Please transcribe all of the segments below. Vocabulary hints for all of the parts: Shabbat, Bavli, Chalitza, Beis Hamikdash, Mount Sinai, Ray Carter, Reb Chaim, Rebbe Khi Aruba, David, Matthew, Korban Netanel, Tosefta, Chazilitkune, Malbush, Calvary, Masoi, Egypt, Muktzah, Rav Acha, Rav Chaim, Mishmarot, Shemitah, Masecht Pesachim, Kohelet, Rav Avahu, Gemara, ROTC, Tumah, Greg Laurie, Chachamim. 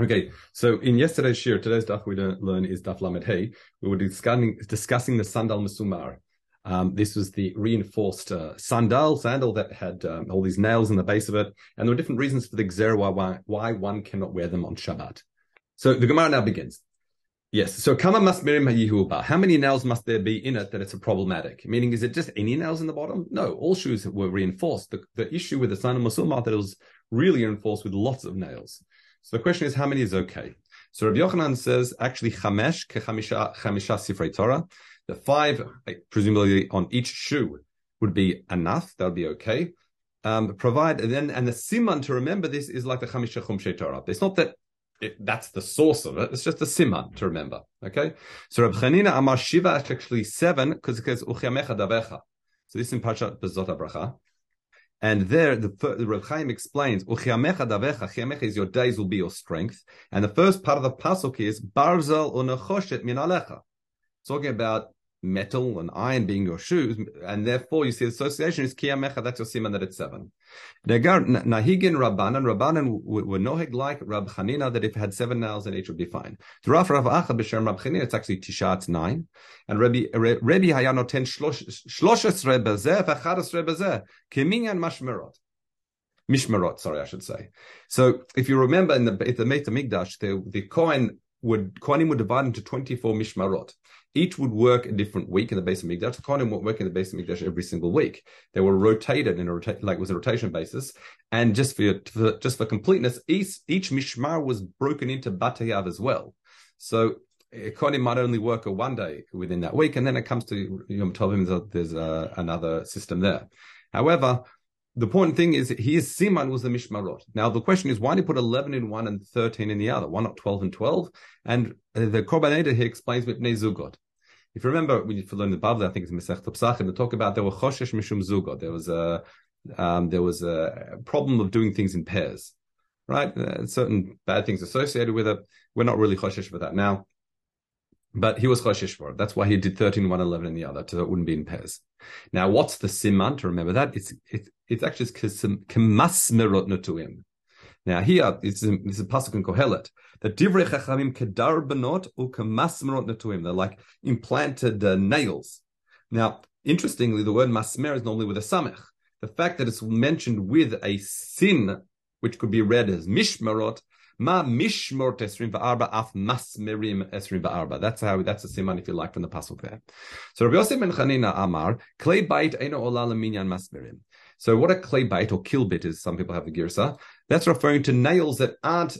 Okay, so in yesterday's shir, today's daf we learn is daf lamed hey. We were discussing the sandal mesumar. This was the reinforced sandal that had all these nails in the base of it, and there were different reasons for the gzera why one cannot wear them on Shabbat. So the Gemara now begins. Yes, so kama masmirim hayihu ba. How many nails must there be in it that it's a problematic? Meaning, is it just any nails in the bottom? No, all shoes were reinforced. The issue with the sandal mesumar that it was really reinforced with lots of nails. So the question is, how many is okay? So Rabbi Yochanan says, actually, chamesh chamisha sifrei Torah. The five, presumably on each shoe, would be enough. That would be okay. And the siman to remember this is like the chamisha chumshei Torah. It's not that that's the source of it. It's just a siman to remember. Okay. So Rabbi Chanina amar shiva is actually seven because it says uchiamecha davecha. So this is in Parshat Bezot HaBracha. And there, the Reb Chaim explains, "Uchiamecha davecha." Uchiamecha is your days will be your strength. And the first part of the pasuk is "Barzel unachoshet min alecha." It's talking about metal and iron being your shoes, and therefore you see the association is "Kiamecha." That's your siman that it's seven. Nahigin Rabbanan were noheg like Rab Chanina that if it had seven nails then each would be fine. To Rav Acha b'shem Rab Chanina, it's actually tisha, it's nine, and Rabbi Hayano 10 shloshesre b'zeh v'chadesre b'zeh keminyan Mishmarot. Sorry, I should say. So if you remember in the Beis Hamikdash, the Kohanim would divide into 24 Mishmarot. Each would work a different week in the Beis Hamikdash. The Kohanim would work in the Beis Hamikdash every single week. They were rotated in a rotation basis. And just for completeness, each Mishmar was broken into Batayav as well. So a Kohanim might only work one day within that week, and then it comes to Yom Tovim, there's another system there. However, the important thing is his siman was the Mishmarot. Now the question is, why did he put 11 in one and 13 in the other? Why not 12 and 12? And the Korban Netanel here explains mipnei zugot. If you remember, when you learn the Bavli, I think it's Masecht Pesachim, they talk about there were choshesh mishum zugot. There was a problem of doing things in pairs, right? Certain bad things associated with it. We're not really choshesh for that now, but he was choshesh for it. That's why he did 13 in one, 11 in the other, so it wouldn't be in pairs. Now, what's the siman to remember that? It's actually kemasmerot netuim. Now here, it's a pasuk in Kohelet. The divrei Chachamim kedarbanot u kemasmerot netuim. They're like implanted nails. Now, interestingly, the word masmer is normally with a samech. The fact that it's mentioned with a sin, which could be read as mishmarot, ma mishmarot esrim va'arba af masmerim esrim va'arba. That's a siman, if you like, from the pasuk there. So Rabbi Yosi ben Chanina amar klei bait eino ola leminyan masmerim. So what a clay bait or kilbit is, some people have a girsa, that's referring to nails that aren't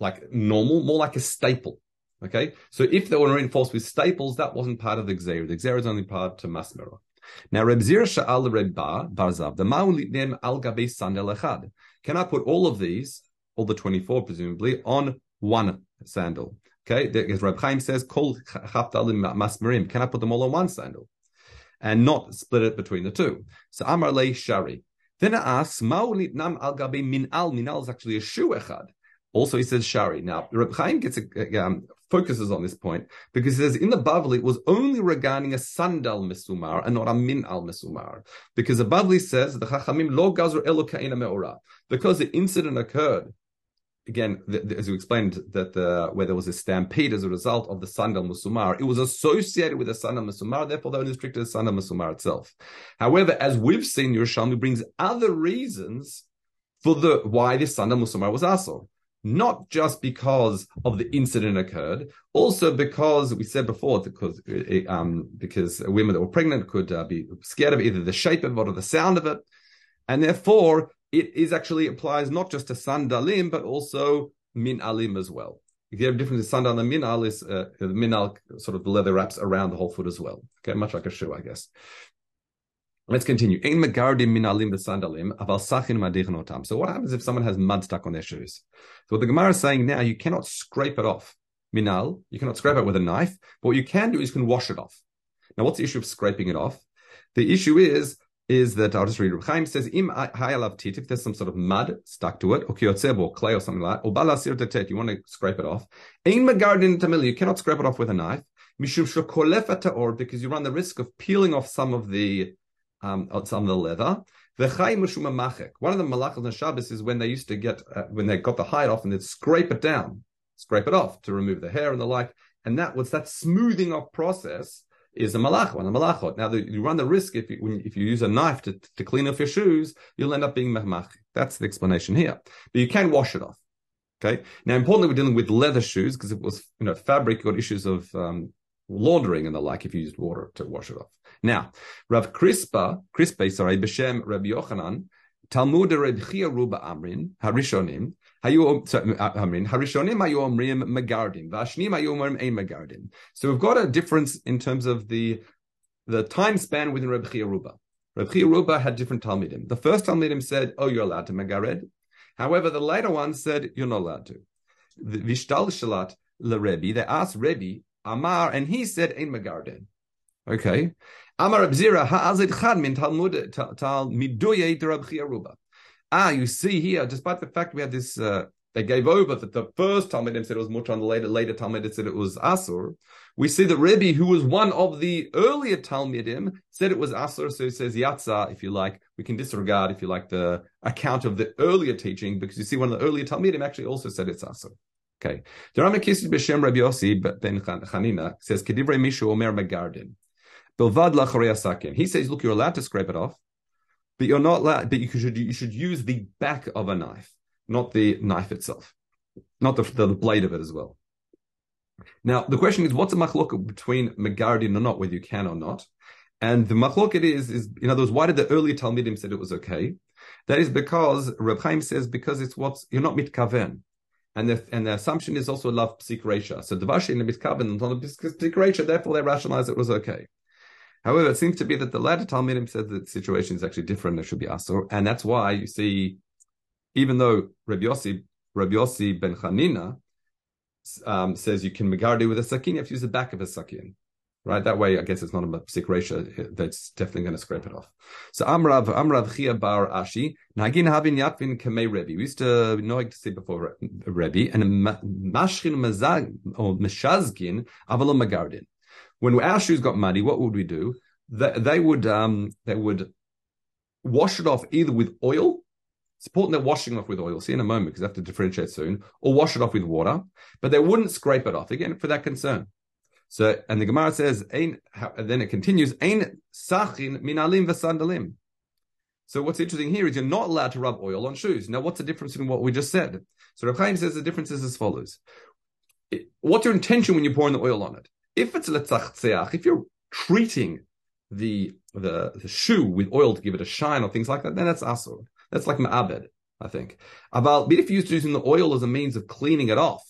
like normal, more like a staple, okay? So if they were reinforced with staples, that wasn't part of the gzera. The gzera is only part to masmero. Now, Reb Zira sha'al Reb Bar zav, the ma'u litnem al gabi sandal echad. Can I put all of these, all the 24 presumably, on one sandal? Okay, as Reb Chaim says, kol chaftalim masmerim. Can I put them all on one sandal and not split it between the two? So Amar lei shari. Then I ask, ma'ulit nam al gabi minal. Minal is actually a shoe echad. Also, he says shari. Now, Reb Chaim focuses on this point because he says in the Bavli, it was only regarding a sandal mesumar and not a minal mesumar. Because the Bavli says, the Chachamim lo gazur elo ka'ina me'ora. Because the incident occurred, again, as you explained, that where there was a stampede as a result of the sandal mesumar, it was associated with the sandal mesumar, therefore they only restricted the sandal mesumar itself. However, as we've seen, Yerushalmi brings other reasons for why this sandal mesumar was asur. Not just because of the incident occurred, also because, we said before, because women that were pregnant could be scared of either the shape of it or the sound of it, and therefore it is actually applies not just to sandalim, but also minalim as well. If you have a difference in sandal and minal, is minal sort of the leather wraps around the whole foot as well. Okay, much like a shoe, I guess. Let's continue. So what happens if someone has mud stuck on their shoes? So what the Gemara is saying now, you cannot scrape it off. Minal, you cannot scrape it with a knife. But what you can do is you can wash it off. Now, what's the issue of scraping it off? The issue is that, I'll just read, Reb Chaim says, if there's some sort of mud stuck to it, or clay or something like that, you want to scrape it off. You cannot scrape it off with a knife, because you run the risk of peeling off some of the leather, V'chai mushum amachek. One of the malachos on Shabbos is when they used to get, when they got the hide off and they'd scrape it down, scrape it off to remove the hair and the like. And that was that smoothing off process is a malach, one of malachot. Now you run the risk if you use a knife to clean off your shoes, you'll end up being mehmach. That's the explanation here. But you can wash it off. Okay. Now, importantly, we're dealing with leather shoes because it was, fabric, you got issues of laundering and the like if you used water to wash it off. Now, Rav Crispa, B'Shem Rabbi Yochanan, Talmud Rebbe Khi Aruba Amrin, Harishonim, Harishonim Hayu Omrim Megardim, Vashnim Hayu Omrim Ein Megardim. So we've got a difference in terms of the time span within Rebbe Khi Aruba. Rebbe Khi Aruba had different Talmidim. The first Talmidim said, oh, you're allowed to Megared. However, the later one said, you're not allowed to. The Vishtal Shalat L'Rebbe, they asked Rebbe, Amar, and he said, Ein Megardim. Okay. Amar Reb Zira ha'azid chad min talmiduye de Reb Chi Aruba. Ah, you see here, despite the fact we had this, they gave over that the first Talmidim said it was mutar and the later Talmidim said it was asur. We see the Rebbe, who was one of the earlier Talmidim, said it was asur, so he says yatsa, if you like. We can disregard, if you like, the account of the earlier teaching, because you see one of the earlier Talmidim actually also said it's asur. Okay. The Rama Kisud B'Shem Rabbi Yosi ben Chanina says, Kedivrei Mishu Omer Megardim. He says, look, you're allowed to scrape it off, but you're not allowed, but you should use the back of a knife, not the knife itself, not the blade of it as well. Now, the question is, what's a machloket between megardim or not, whether you can or not? And the machloket is, in other words, why did the earlier Talmidim said it was okay? That is because, Reb Chaim says, because it's you're not mitkaven. And the assumption is also love psik reisha. So, devashi in the mitkaven and not the psik reisha, therefore they rationalize it was okay. However, it seems to be that the latter Talmidim said that the situation is actually different. It should be asur, and that's why you see, even though Rabbi Yosi ben Chanina says you can megardi with a sakin, you have to use the back of a sakin, right? That way, I guess it's not a psik reisha. That's definitely going to scrape it off. So Amrav Chia Bar Ashi Nagin Habin Yatvin Kamei Rebbe. We used to say before Rebbe and Mashkin Mazag or Meshazgin Avalon Megardin. When our shoes got muddy, what would we do? They would wash it off either with oil. It's important they're washing off with oil. See in a moment because I have to differentiate soon. Or wash it off with water, but they wouldn't scrape it off again for that concern. So, and the Gemara says, "Ain." Then it continues, "Ain sachin minalim v'sandalim." So what's interesting here is you're not allowed to rub oil on shoes. Now, what's the difference in what we just said? So Reb Chaim says the difference is as follows: what's your intention when you're pouring the oil on it? If it's letzachzeach, if you're treating the shoe with oil to give it a shine or things like that, then that's asur. That's like ma'abed, I think. But if you're using the oil as a means of cleaning it off,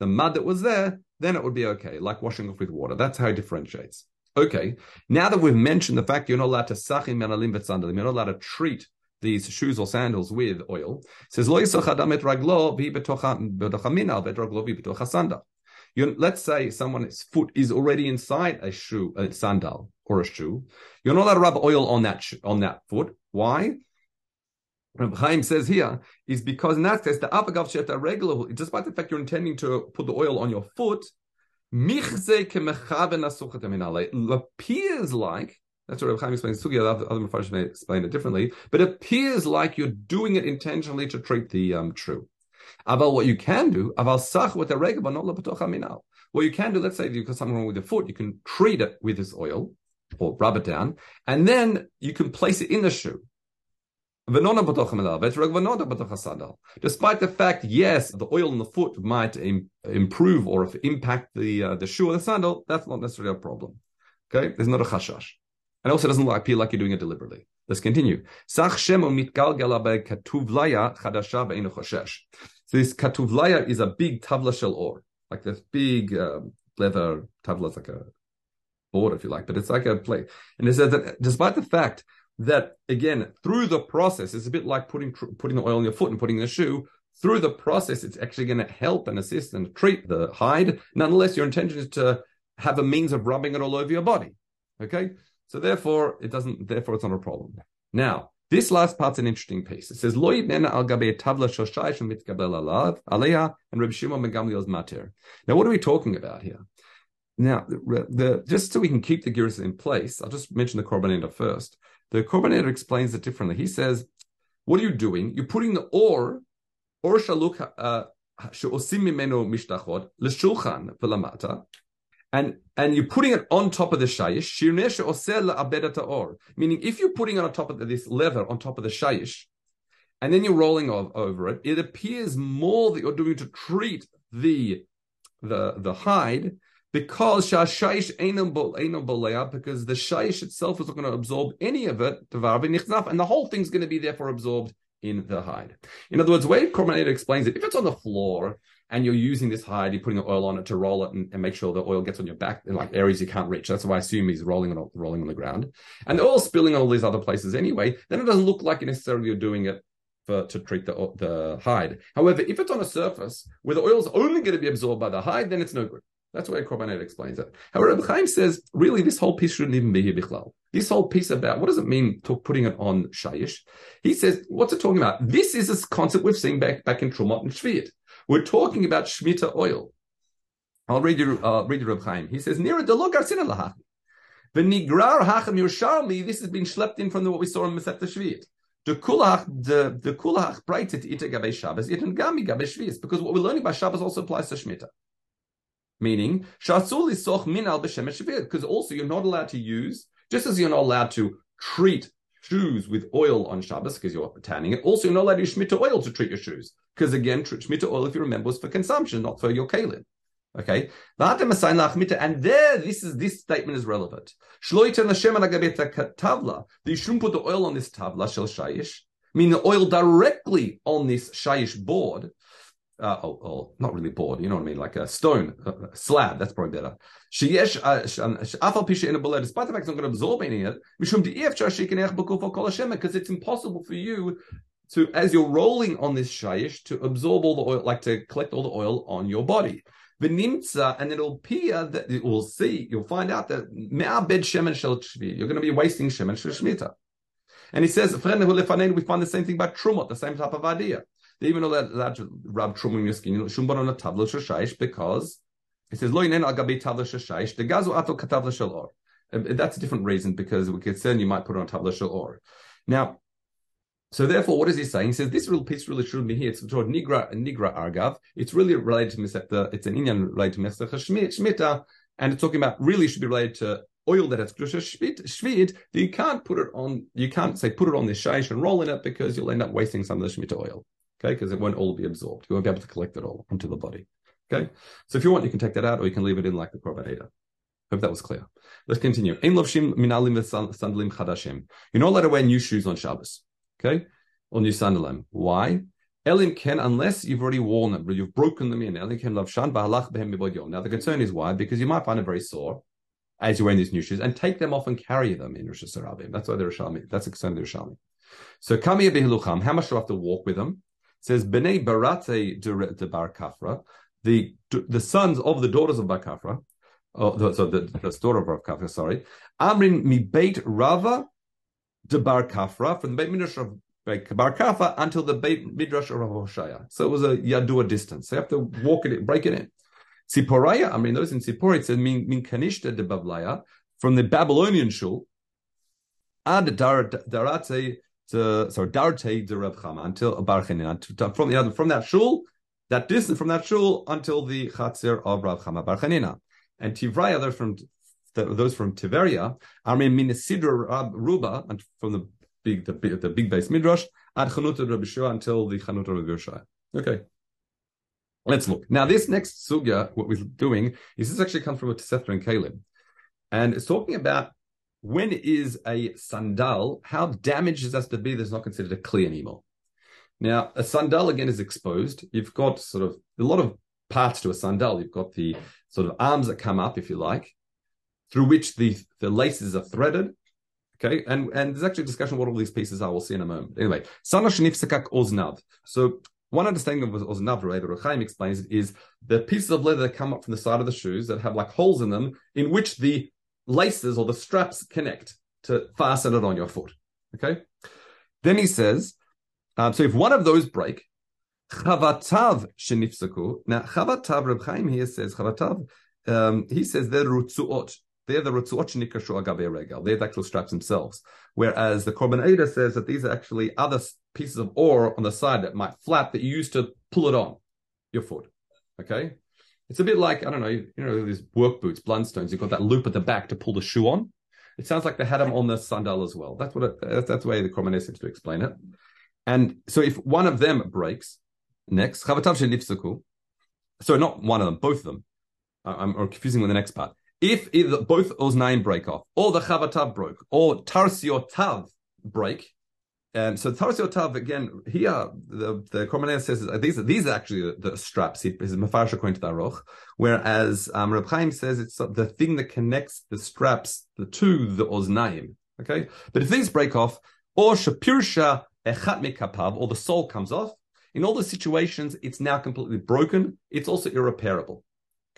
the mud that was there, then it would be okay, like washing off with water. That's how it differentiates. Okay, now that we've mentioned the fact you're not allowed to sachin manalim v'tsandalim, you're not allowed to treat these shoes or sandals with oil, it says, lo yisach adam et raglo v'betocha minal v'et raglo v'betocha sandal. Let's say someone's foot is already inside a shoe, a sandal or a shoe. You're not allowed to rub oil on that foot. Why? Reb Chaim says here is because in that case the apagav sheta regular, despite the fact you're intending to put the oil on your foot, appears like that's what Reb Chaim explains. Other Mepharshim may explain it differently, but appears like you're doing it intentionally to treat the shoe. About what you can do, let's say you've got something wrong with your foot, you can treat it with this oil or rub it down, and then you can place it in the shoe. Despite the fact, yes, the oil on the foot might improve or impact the shoe or the sandal, that's not necessarily a problem. Okay, there's not a chashash. And also doesn't appear like you're doing it deliberately. Let's continue. So this katuvlaya is a big tavla shel or, like this big leather tavla, it's like a board, if you like, but it's like a plate. And it says that despite the fact that, again, through the process, it's a bit like putting the oil on your foot and putting in the shoe. Through the process, it's actually going to help and assist and treat the hide. Nonetheless, your intention is to have a means of rubbing it all over your body. Okay. So therefore, it's not a problem. Now, this last part's an interesting piece. It says, Lo yibnena al gabei tavla shoshai shemitgabel alav, aliyah, and Reb Shimon ben Gamliel's matir. Now, what are we talking about here? Now, just so we can keep the gerus in place, I'll just mention the korban ender first. The Korban explains it differently. He says, what are you doing? You're putting the or shaluk she'osim mimenu mishtachot l'shulchan v'lamata, and you're putting it on top of the shayish. Shirneh she'oseh la'abedat ha'or, meaning if you're putting it on top of this leather on top of the shayish, and then you're rolling over it, it appears more that you're doing to treat the hide, because shashayish ainam boleya, because the shayish itself is not going to absorb any of it, and the whole thing's going to be therefore absorbed in the hide. In other words, the way Korban explains it, if it's on the floor and you're using this hide, you're putting the oil on it to roll it and make sure the oil gets on your back in like areas you can't reach. That's why I assume he's rolling on the ground, and the oil spilling on all these other places anyway. Then it doesn't look like necessarily you're doing it to treat the hide. However, if it's on a surface where the oil is only going to be absorbed by the hide, then it's no good. That's the way Korban explains it. However, Reb Chaim says, really, this whole piece shouldn't even be here, Bichlal. This whole piece about, what does it mean to putting it on Shayish? He says, what's it talking about? This is this concept we've seen back in Trumot and Shvi'it. We're talking about Shemitah oil. I'll read you Reb Chaim. He says, Nira delo garsin lahach. V'nigrar hacham Yerushalmi, this has been schlepped in from what we saw in Masechta Shvi'it. The kulach breitet ita gabe Shabbos, it and gami gabe Shvi'is, because what we're learning by Shabbos also applies to Shemitah. Meaning, shasul is soch min al b'shem shvir, because also you're not allowed to use, just as you're not allowed to treat shoes with oil on Shabbos because you're tanning it, also you're not allowed to use Shemitah oil to treat your shoes, because again, Shemitah oil, if you remember, is for consumption, not for your kalim. Okay, and there, this statement is relevant. That you shouldn't put the oil on this tavla shel shayish, meaning the oil directly on this shayish board. Not really board, you know what I mean, like a stone, a slab, that's probably better. Despite the fact it's not going to absorb any of it, because it's impossible for you to, as you're rolling on this shayish, to absorb all the oil, like to collect all the oil on your body. And it'll appear that you will see, you'll find out that you're going to be wasting shemen shel shmita. And he says, we find the same thing by Trumot, the same type of idea. They even know that rub trumim your skin, shouldn't put on a tavla shel shayish, because it says lo inen al gabi tavla shel shayish degazu ato katavla shel or. That's a different reason, because we're concerned you might put on tavla shel or. Now, so therefore, what is he saying? He says this little piece really shouldn't be here. It's called nigra argav. It's really related to Masechta. It's an inyan related to Masechta Shemitah, and it's talking about really should be related to oil that has kedusha shvid. That you can't put it on. You can't say put it on this shayish and roll in it, because you'll end up wasting some of the Shemitah oil. Okay, because it won't all be absorbed. You won't be able to collect it all onto the body. Okay, so if you want, you can take that out, or you can leave it in like the Korban Neder. Hope that was clear. Let's continue. You're not allowed to wear new shoes on Shabbos. Okay, or new sandalim. Why? Elim ken, unless you've already worn them, but you've broken them in. Elim ken lavshan b'halach behem mibod yom. Now the concern is why? Because you might find it very sore as you're wearing these new shoes, and take them off and carry them in Rosh Hashanah. That's why they're Yerushalmi. That's the concern of the Yerushalmi. So kamiyah behilucham. How much do I have to walk with them? It says Bnei Barate de Bar Kafra, the sons of the daughters of Bar Kafra, the daughter of Bar Kafra, sorry, Amrin mi Beit Rava de Bar Kafra, from the Beit Midrash of Bar Kafra until the Beit Midrash of Rav Hoshaya. So it was a Yadua distance. So you have to walk it, break it in. Siporaya, Amrin, those in Sipor, it says min Kanishta de Bavlaya, from the Babylonian shul, ad Darate. Darte de Reb Chama until Bar Chanina, from that shul until the Chatzer of Reb Chama Bar Chanina, and Tivraya, those from Tiveria, Armin min Sidra Rab Ruba, and from the big base midrash at Chanut of Rabbi Shua until the Chanut of Rabbi Shua. Okay, let's look now. This next sugya, what we're doing is this actually comes from a Tesefter and Caleb, and it's talking about, when is a sandal, how damaged is that to be that's not considered a kli anymore? Now, a sandal, again, is exposed. You've got sort of a lot of parts to a sandal. You've got the sort of arms that come up, if you like, through which the laces are threaded. Okay, and there's actually a discussion of what all these pieces are. We'll see in a moment. Anyway, sandal shenif sakak oznav. So one understanding of oznav, Rabbi Chaim explains it, is the pieces of leather that come up from the side of the shoes that have like holes in them, in which the laces or the straps connect to fasten it on your foot. Okay? Then he says, so if one of those break, chavatav shenifsaku. Now, chavatav, Reb Chaim here says, chavatav, he says they're rutsuot. They're the retzuot shenikashu agavei regal. They're the actual straps themselves. Whereas the Korban Eidah says that these are actually other pieces of ore on the side that might flap that you use to pull it on your foot. Okay? It's a bit like, I don't know, you know, these work boots, Blundstones. You've got that loop at the back to pull the shoe on. It sounds like they had them on the sandal as well. That's the way the Korban Eidah seems to explain it. And so if one of them breaks, next, chavatav shenifsaku. So not one of them, both of them. I'm confusing with the next part. If either both oznaim break off, or the chavatav broke, or tarsiotav break, so tarsiotav again here the Korban Eidah says these are actually the straps. It's mafarish according to the Aruch, whereas Reb Chaim says it's the thing that connects the straps to the oznaim. Okay, but if these break off, or shapirsha echat mikapav, or the sole comes off, in all the situations it's now completely broken. It's also irreparable.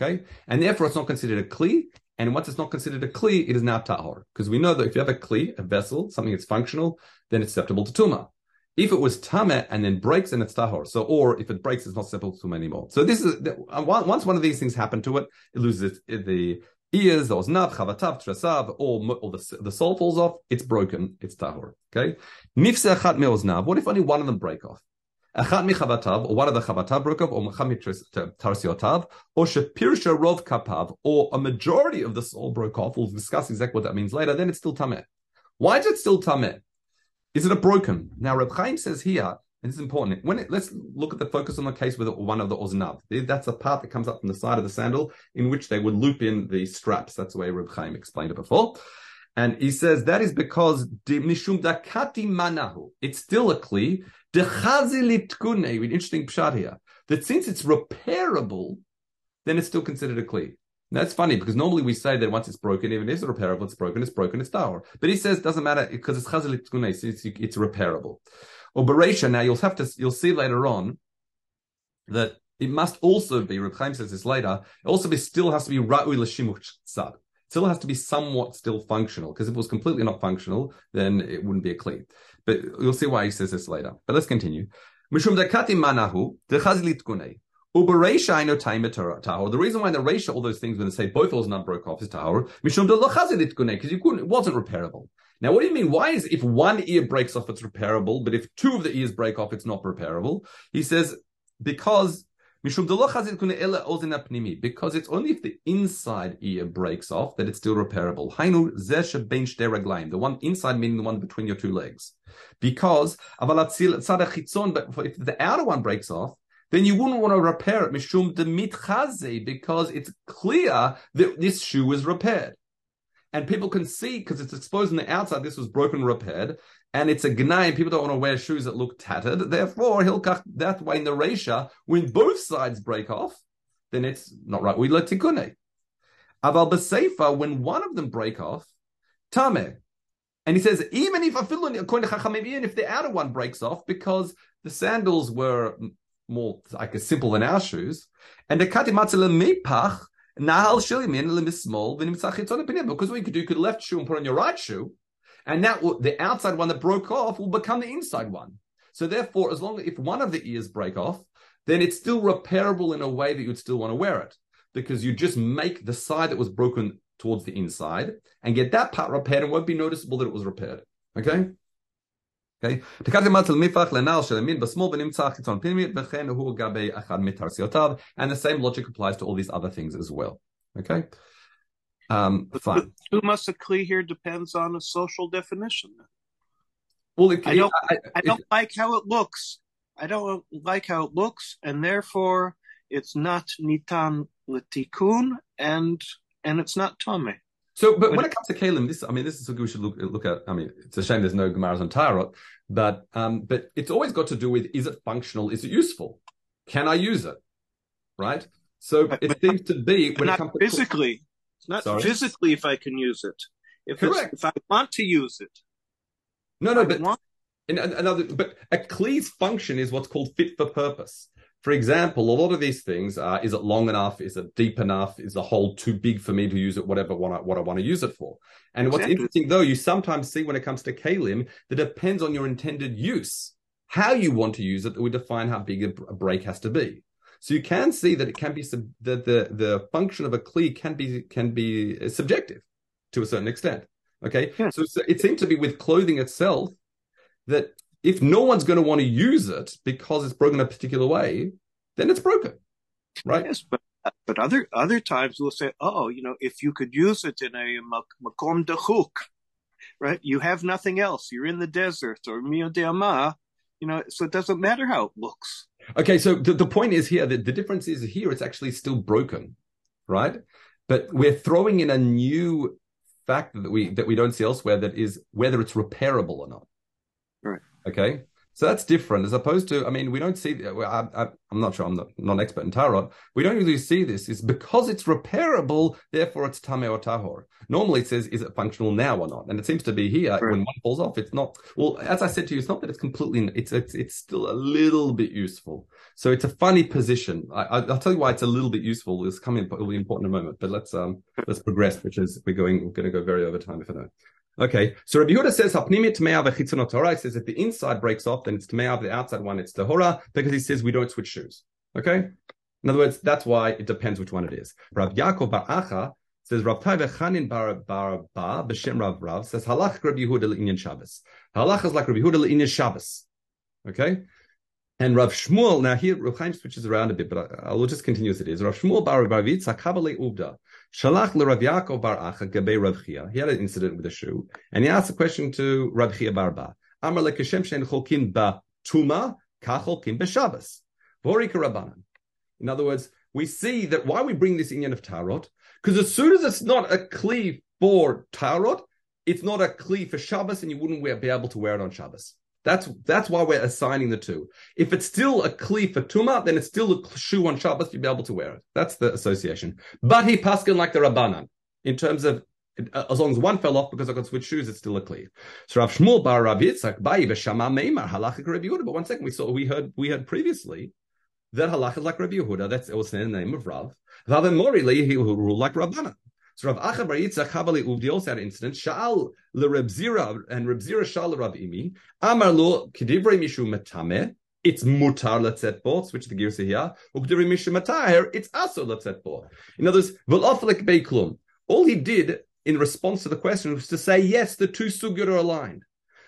Okay, and therefore it's not considered a kli, and once it's not considered a kli, it is now tahor. Because we know that if you have a kli, a vessel, something that's functional, then it's susceptible to tumah. If it was tameh and then breaks, and it's tahor. So, or if it breaks, it's not susceptible to tumah anymore. So this is, once one of these things happen to it, it loses the ears, the oznav, chavatav, tresav, or the soul falls off, it's broken, it's tahor. Okay, nifse achat me oznav, what if only one of them break off? Achat mi chavatav, or one of the chavatav broke off, or mechami tarsiotav, or shepirsha rov kapav, or a majority of the soul broke off. We'll discuss exactly what that means later. Then it's still tameh. Why is it still tameh? Is it a broken? Now Reb Chaim says here, and this is important. Let's look at the focus on the case with one of the oznav. That's a part that comes up from the side of the sandal in which they would loop in the straps. That's the way Reb Chaim explained it before. And he says that is because nishum dakati manahu. It's still a kli. The Chazilitkune, an interesting pshat here, that since it's repairable, then it's still considered a kli. Now, that's funny because normally we say that once it's broken, even if it's repairable, it's broken, it's tahor. But he says it doesn't matter because it's Chazilitkune, so it's repairable. Or Bereisha, now you'll see later on that it must also be, Reb Chaim says this later, it also still has to be ra'ui l'shimuch tzad. Still has to be somewhat still functional, because if it was completely not functional, then it wouldn't be a kli. But you'll see why he says this later. But let's continue. Mishum dakati manahu dechazilitkune ubereisha aino taim tahor. The reason why in the reisha all those things when they say both oznav broke off is tahor mishum de lo chazilitkune, because it wasn't repairable. Now, what do you mean? Why is if one ear breaks off, it's repairable, but if two of the ears break off, it's not repairable? He says because. Because it's only if the inside ear breaks off that it's still repairable. The one inside meaning the one between your two legs. Because but if the outer one breaks off, then you wouldn't want to repair it because it's clear that this shoe was repaired. And people can see because it's exposed on the outside, this was broken, repaired. And it's a gnai, people don't want to wear shoes that look tattered. Therefore, that way in the reisha, when both sides break off, then it's not right. We let tikune. Aval b'seifa, when one of them break off, tameh. And he says, even if afilun, according to Chachamim, even if the outer one breaks off, because the sandals were more like simple than our shoes, and the katimatzele mipach, nahal shilimin lemismol v'nimtzachitzon epinim, because what you could do, you could left shoe and put on your right shoe. And that the outside one that broke off will become the inside one. So therefore, as long as if one of the ears break off, then it's still repairable in a way that you'd still want to wear it. Because you just make the side that was broken towards the inside and get that part repaired. It won't be noticeable that it was repaired. Okay? And the same logic applies to all these other things as well. Okay? Fine. Who must a kli here depends on a social definition. Well, I don't like how it looks, and therefore it's not nitan l'tikun, and it's not tameh. So, but when it comes to kalim, this is something we should look at. I mean, it's a shame there's no Gemaras on Tarot, but it's always got to do with is it functional, is it useful, can I use it, right? So it seems to be when it comes physically. To it's not Sorry? Physically if I can use it. If I want to use it. But a klee's function is what's called fit for purpose. For example, a lot of these things are, is it long enough? Is it deep enough? Is the hole too big for me to use it, what I want to use it for? And what's interesting, though, you sometimes see when it comes to kalim, that depends on your intended use. How you want to use it would define how big a break has to be. So you can see that it can be that the function of a kli can be subjective. to a certain extent. Okay, yeah. So it seems to be with clothing itself that if no one's going to want to use it because it's broken a particular way, then it's broken, right? Yes, but other times we'll say, if you could use it in a makom dechuk, right? You have nothing else. You're in the desert or miyodeama, so it doesn't matter how it looks. Okay, so the point is here that the difference is here it's actually still broken, right? But we're throwing in a new fact that we don't see elsewhere, that is whether it's repairable or not. Right. Okay? So that's different as opposed to, we don't see, I'm not sure, I'm not an expert in Tarot. We don't usually see this. It's because it's repairable, therefore it's Tameh or Tahor. Normally it says, is it functional now or not? And it seems to be here, right, when one falls off, it's not. Well, as I said to you, it's not that it's completely, it's still a little bit useful. So it's a funny position. I'll tell you why it's a little bit useful. It'll be important in a moment, but let's progress, which is we're going to go very over time if I don't. Okay, so Rabbi Yehuda says, Hapnimit Tmeah v'chitzonot Torah. He says if the inside breaks off, then it's Tmeah, the outside one, it's Tahora, because he says we don't switch shoes. Okay? In other words, that's why it depends which one it is. Rav Yaakov Bar Acha says, Rav Tai v'chanin Bar Ba b'shem Rav says, Halach Rabbi Yehuda le'inyan Shabbos. Halach is like Rabbi Yehuda le'inyan Shabbos. Okay? And Rav Shmuel, now here Rav Chaim switches around a bit, but I will just continue as it is. Rav Shmuel Bar Ravitza Kabale Ubda. Shalach le Rav Yaakov Bar Acha Gabei Rav Chia. He had an incident with a shoe, and he asked a question to Rav Chia Bar Ba. Amar le Kashem she'en cholkin ba tuma kacholkin be Shabbos. Vorika Rabbanan. In other words, we see that why we bring this inyan of Tarot, because as soon as it's not a kli for Tarot, it's not a kli for Shabbos, and you wouldn't be able to wear it on Shabbos. That's why we're assigning the two. If it's still a kli for Tumah, then it's still a shoe on Shabbos, you'll be able to wear it. That's the association. But he paskin like the Rabbanan, in terms of, as long as one fell off because I could switch shoes, it's still a kli. So Rav Shmuel Bar Rav Yitzchak, Ba'i Veshama Meimar, Halachik Rabbi Yehuda. But one second, we heard previously that halach is like Rabbi Yehuda, that's also in the name of Rav. Vavim Mori Lehi, he will rule like Rabbanan. So Rav Acha Bar Yitzchak Habali Uvdi also had an incident. Sha'al le Reb Zira, and Reb Zira Sha'al Rab Imi. Amar lo kedivrei mishu metame. It's mutar letzet bo. Switch the gears here. Ukedivrei mishu mataher. It's also letzet bo. In other words, v'lofalek beiklum. All he did in response to the question was to say, yes, the two sugyot are aligned.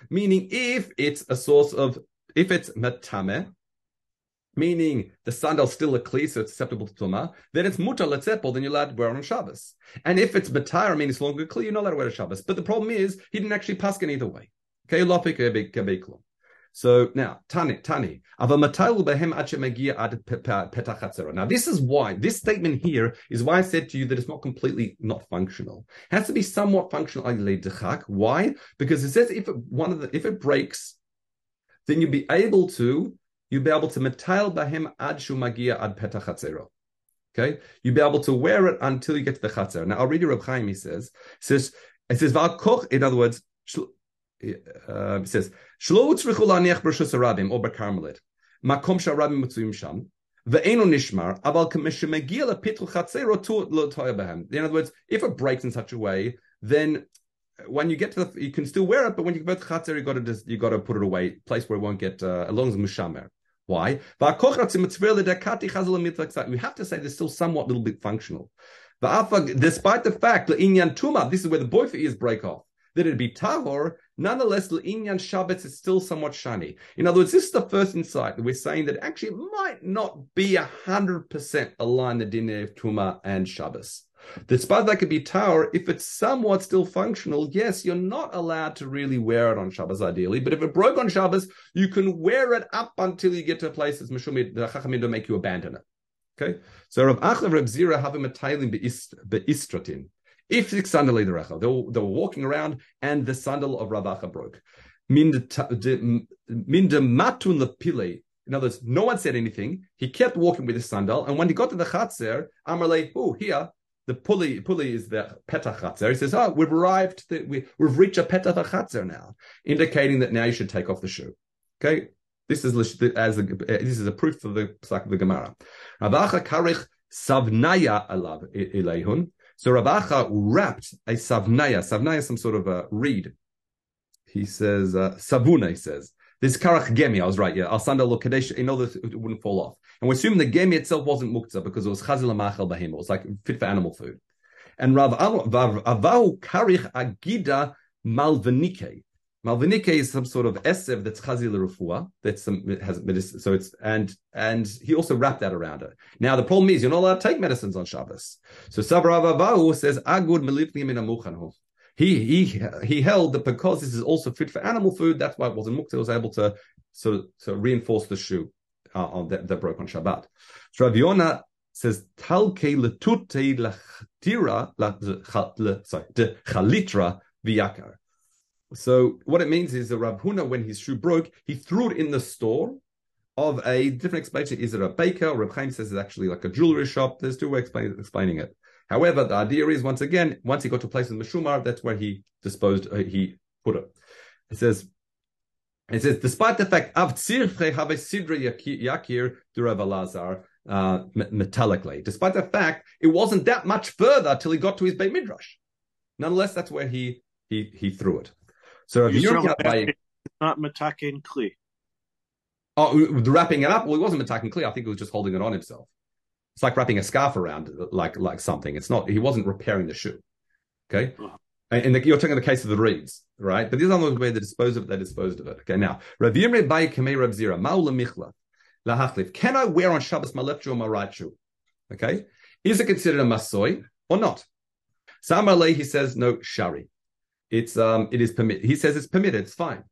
Meaning, if it's metame, meaning the sandal's still a kli, so it's acceptable to Tumah, then it's mutar letzepol, then you're allowed to wear it on Shabbos. And if it's matar, meaning it's longer kli, you're not allowed to wear it on Shabbos. But the problem is, he didn't actually paskin either way. Okay, so now, Tani, now this is why, this statement here is why I said to you that it's not completely not functional. It has to be somewhat functional. Why? Because it says if it breaks, then you'll be able to metal bahem ad shumagia ad petach hatzero. Okay? You'll be able to wear it until you get to the chatzer. Now, I'll read you Reb Chaim, he says, Valkoch, in other words, it says, Shlout Srichulanech Brashus Rabim, or Bakarmelit, Makom Sharabim Mutsuim Sham, Ve'enu Nishmar, Abal Kameshimagia la Pitru Chatzero to Lotoya Bahem. In other words, if it breaks in such a way, then when you get to you can still wear it, but when you go to Chatzer, you got to put it away, place where it won't get, as long as Mushamer. Why? We have to say there's still somewhat little bit functional. Despite the fact, L'inyan Tumah, this is where the both ears break off, that it'd be Tahor, nonetheless, L'inyan Shabbat is still somewhat shiny. In other words, this is the first insight that we're saying that actually it might not be 100% aligned the Dinei of Tumah and Shabbos. Despite that could be Tahor, if it's somewhat still functional, yes, you're not allowed to really wear it on Shabbos ideally, but if it broke on Shabbos, you can wear it up until you get to a place that's Meshumi, the Chachamim don't make you abandon it. Okay? So Rav Acha Reb Zira have him a tailing be'istratin. If the sandal either Acha, they were walking around and the sandal of Rav Acha broke. Mindematun the pile. In other words, no one said anything. He kept walking with his sandal, and when he got to the Chatzer, Amalei, here, the pulley is the petach chatzer. He says, we've arrived, we've reached a petach chatzer now, indicating that now you should take off the shoe. Okay, this is a proof of the psak of the Gemara. Rav Acha karich savnaya alav ilehun. So Rav Acha wrapped a savnaya. Savnaya is some sort of a reed. He says savuna. He says this karach gemi. I was right. Yeah, our sandal or kadesh in order it wouldn't fall off. And we assume the gemi itself wasn't muktzah because it was chazil machal behem. It was like fit for animal food. and Rav Avahu karich agida malvenike. Malvenike is some sort of esev that's chazil l'rufua. And he also wrapped that around it. Now the problem is you're not allowed to take medicines on Shabbos. So Rav Avahu says agud melipni min amuchanhu. He held that because this is also fit for animal food, that's why it wasn't mukta. It was able to sort of reinforce the shoe that broke on Shabbat. So Rav Yonah says talke letute lachtira de chalitra v'yakar. So what it means is that Rav Huna, when his shoe broke, he threw it in the store of a different explanation. Is it a baker? Reb Chaim says it's actually like a jewelry shop. There's two ways of explaining it. However, the idea is, once he got to a place with Meshumar, that's where he put it. It says, despite the fact, Av tzirche have a sidra yakir to Rav Elazar metallically. Despite the fact, it wasn't that much further till he got to his Beit Midrash. Nonetheless, that's where he threw it. So if you're not metakin kli. Oh, wrapping it up? Well, it wasn't metakin kli. I think he was just holding it on himself. It's like wrapping a scarf around, like something. It's not. He wasn't repairing the shoe. Okay, and you're talking the case of the reeds, right? But these are the way they disposed of it. Okay, now Rav Yirmiyah Bay Kamei Reb Zira Ma'ul Michla LaHachlif. Can I wear on Shabbos my left shoe or my right shoe? Okay, is it considered a masoi or not? Samalei, he says no shari. It is permitted. He says it's permitted. It's fine.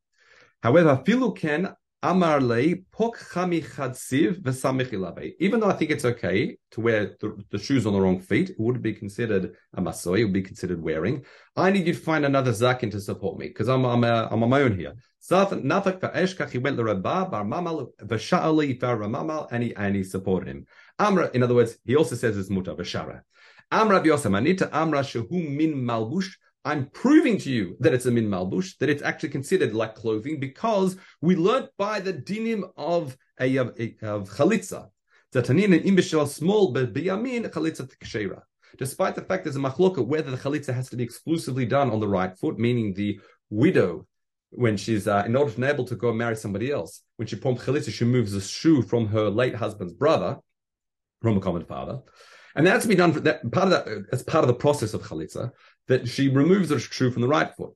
However, filu ken amar lei pok chami chadsiv v'samichilabe. Even though I think it's okay to wear the shoes on the wrong feet, it wouldn't be considered a masoi. It would be considered wearing. I need you to find another zakin to support me because I'm on my own here. Nafak v'eshkach. He went to Rebbe Bar Mamal v'sha'ali v'ramamal, and he supported him. Amra. In other words, he also says it's muta v'shara. Amra v'yosamanita amra shehu min malbush. I'm proving to you that it's a min malbush, that it's actually considered like clothing, because we learnt by the dinim of chalitza. Zatanin in bishel small but biyamin chalitza t'kshera. Despite the fact there's a machloka whether the chalitza has to be exclusively done on the right foot, meaning the widow, when she's in order to be able to go and marry somebody else, when she pom chalitza, she moves the shoe from her late husband's brother, from a common father. And that's to be done as part of the process of chalitza, that she removes the shoe from the right foot.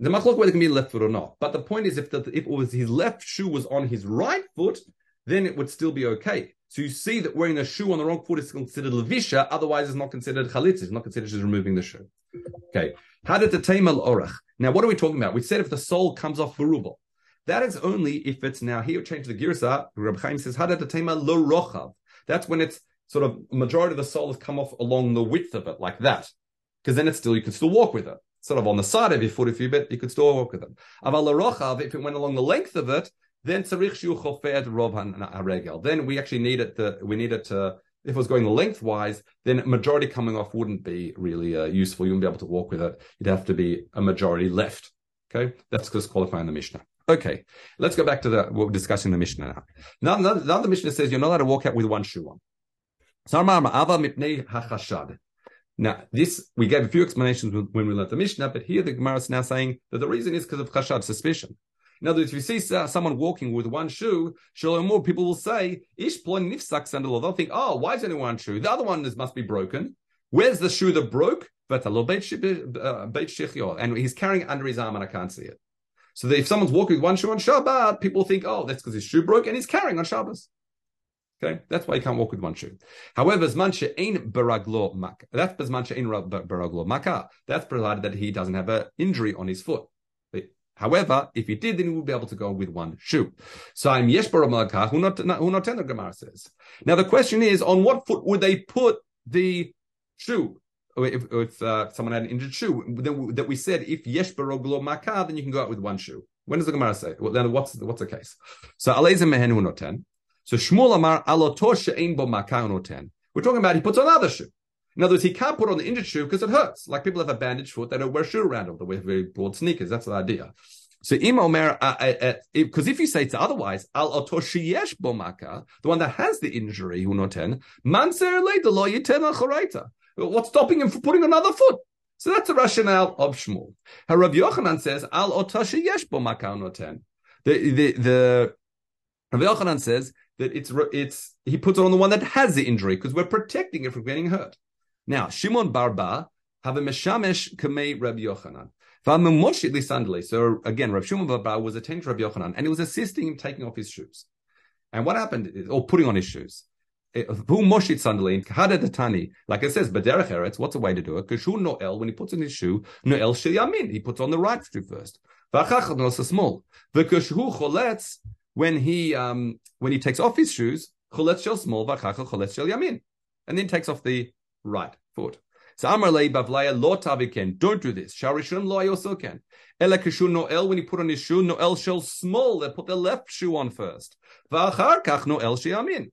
The machlok whether it can be left foot or not. But the point is, if it was his left shoe was on his right foot, then it would still be okay. So you see that wearing a shoe on the wrong foot is considered levisha. Otherwise, it's not considered chalitza. It's not considered she's removing the shoe. Okay. Hadatatayim al orach. Now, what are we talking about? We said if the sole comes off berubal, that is only if it's now here. Change the girsa. Reb Chaim says hadatatayim al rochav. That's when it's sort of majority of the sole has come off along the width of it, like that. Because then you can still walk with it. Sort of on the side of your foot, if you bet, you could still walk with it. Aval l'rochav, if it went along the length of it, then tzarich shiu chofed rov haregel. Then we actually need it to, if it was going lengthwise, then majority coming off wouldn't be really useful. You wouldn't be able to walk with it. It'd have to be a majority left. Okay? That's disqualifying the Mishnah. Okay. Let's go back to what we're discussing the Mishnah now. Now the Mishnah says you're not allowed to walk out with one shoe on. Now, this, we gave a few explanations when we learned the Mishnah, but here the Gemara is now saying that the reason is because of chashad, suspicion. In other words, if you see someone walking with one shoe, more people will say, ish plon nifsak sandal. They'll think, oh, why is only one shoe? The other one must be broken. Where's the shoe that broke? And he's carrying under his arm and I can't see it. So that if someone's walking with one shoe on Shabbat, people think, oh, that's because his shoe broke and he's carrying on Shabbos. Okay, that's why you can't walk with one shoe. However, zman she'ein baraglo maka. That's zman she'ein baraglo maka. That's provided that he doesn't have an injury on his foot. However, if he did, then he would be able to go with one shoe. So I'm yesh baramalakah who not ten, the Gemara says. Now the question is, on what foot would they put the shoe? If someone had an injured shoe, then that we said if yesh baraglo maka, then you can go out with one shoe. When does the Gemara say? Well, then what's the case? So aleizim mehen who not ten. So Shmuel Amar aloto she'ein bo makah unoten. We're talking about he puts on another shoe. In other words, he can't put on the injured shoe because it hurts. Like people have a bandaged foot, they don't wear a shoe around them. They wear very broad sneakers. That's the idea. So im omer, because if you say it's otherwise, aloto she'yesh bo makah, the one that has the injury unoten, manser leida lo yiten achoraita. What's stopping him from putting another foot? So that's the rationale of Shmuel. How Rabbi Yochanan says aloto she'yesh bo makah unoten. The Rabbi Yochanan says that it's he puts it on the one that has the injury because we're protecting it from getting hurt. Now Shimon Barba Have a Meshamesh Kamei Rabbi Yochanan. So again, Rav Shmuel was attending to Rabbi Yochanan, and he was assisting him taking off his shoes. And what happened, or putting on his shoes? Who moshit sandalin kahadatani? Like it says, b'derech eretz. What's a way to do it? Kashu noel. When he puts on his shoe, noel sheyamin. He puts on the right shoe first. V'achachad nosa small. V'kashu choletz. When he takes off his shoes, choletz shel small. V'achachad choletz shel yamin. And then takes off the right foot. So Amar lei Bavlaya lo taviken. Don't do this. Sharishun lo yoso ken. Ela kashu noel. When he put on his shoe, noel shel small. They put the left shoe on first. V'acharkach noel sheyamin.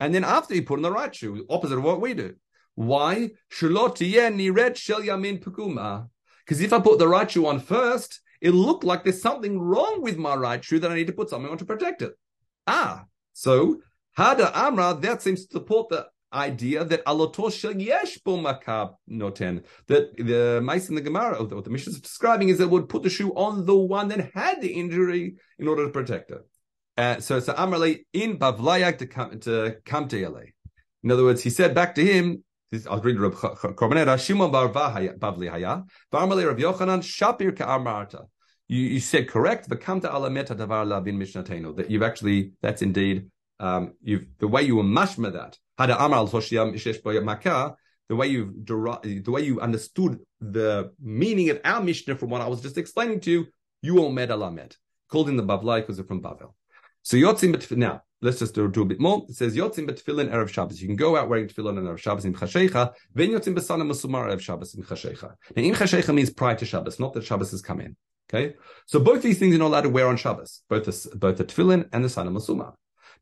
And then after he put on the right shoe, opposite of what we do. Why? Because if I put the right shoe on first, it'll look like there's something wrong with my right shoe that I need to put something on to protect it. So Hada Amra, that seems to support the idea that the Mace in the Gemara, or the Mishnah is describing, is that would put the shoe on the one that had the injury in order to protect it. So Amrali in Bavlayak to come to Yale. In other words, he said back to him, I'll read Reb Korbanera, Shimon Bar Bavli Haya, Barmali Reb Yochanan, Shapir Ka Amarta. You said correct, but come to Alameta Davar Lavin Mishnateno, that you've actually, that's indeed, the way you were mashma that, Hada Amral Hoshiyam Ishesh Boyamaka, the way you understood the meaning of our Mishnah from what I was just explaining to you, you omed Alamet. Called in the Bavlai because they're from Bavel. So Yotzim B'Tfilin, now, let's just do a bit more. It says, Yotzim B'Tfilin Erev Shabbos. You can go out wearing Tfilin on Erev Shabbos in Chashecha, then Yotzim B'Sanam Musumar Erev Shabbos in Chashecha. Now, in Chashecha means prior to Shabbos, not that Shabbos has come in. Okay? So both these things you're not allowed to wear on Shabbos, both the Tfilin and the Sanam Musumar.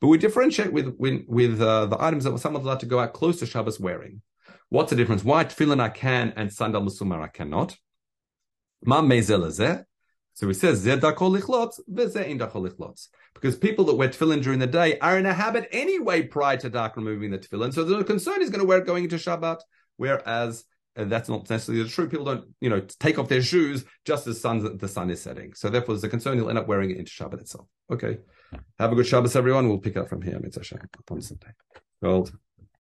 But we differentiate with the items that someone's allowed to go out close to Shabbos wearing. What's the difference? Why Tfilin I can and Sandal Musumar I cannot? Ma Mezel Azeh. So he says, because people that wear tefillin during the day are in a habit anyway prior to dark removing the tefillin. So the concern is going to wear it going into Shabbat, whereas that's not necessarily true. People don't, take off their shoes just as the sun is setting. So therefore, there's a concern you'll end up wearing it into Shabbat itself. Okay. Have a good Shabbos, everyone. We'll pick up from here. Mitzvah Shabbat on Sunday.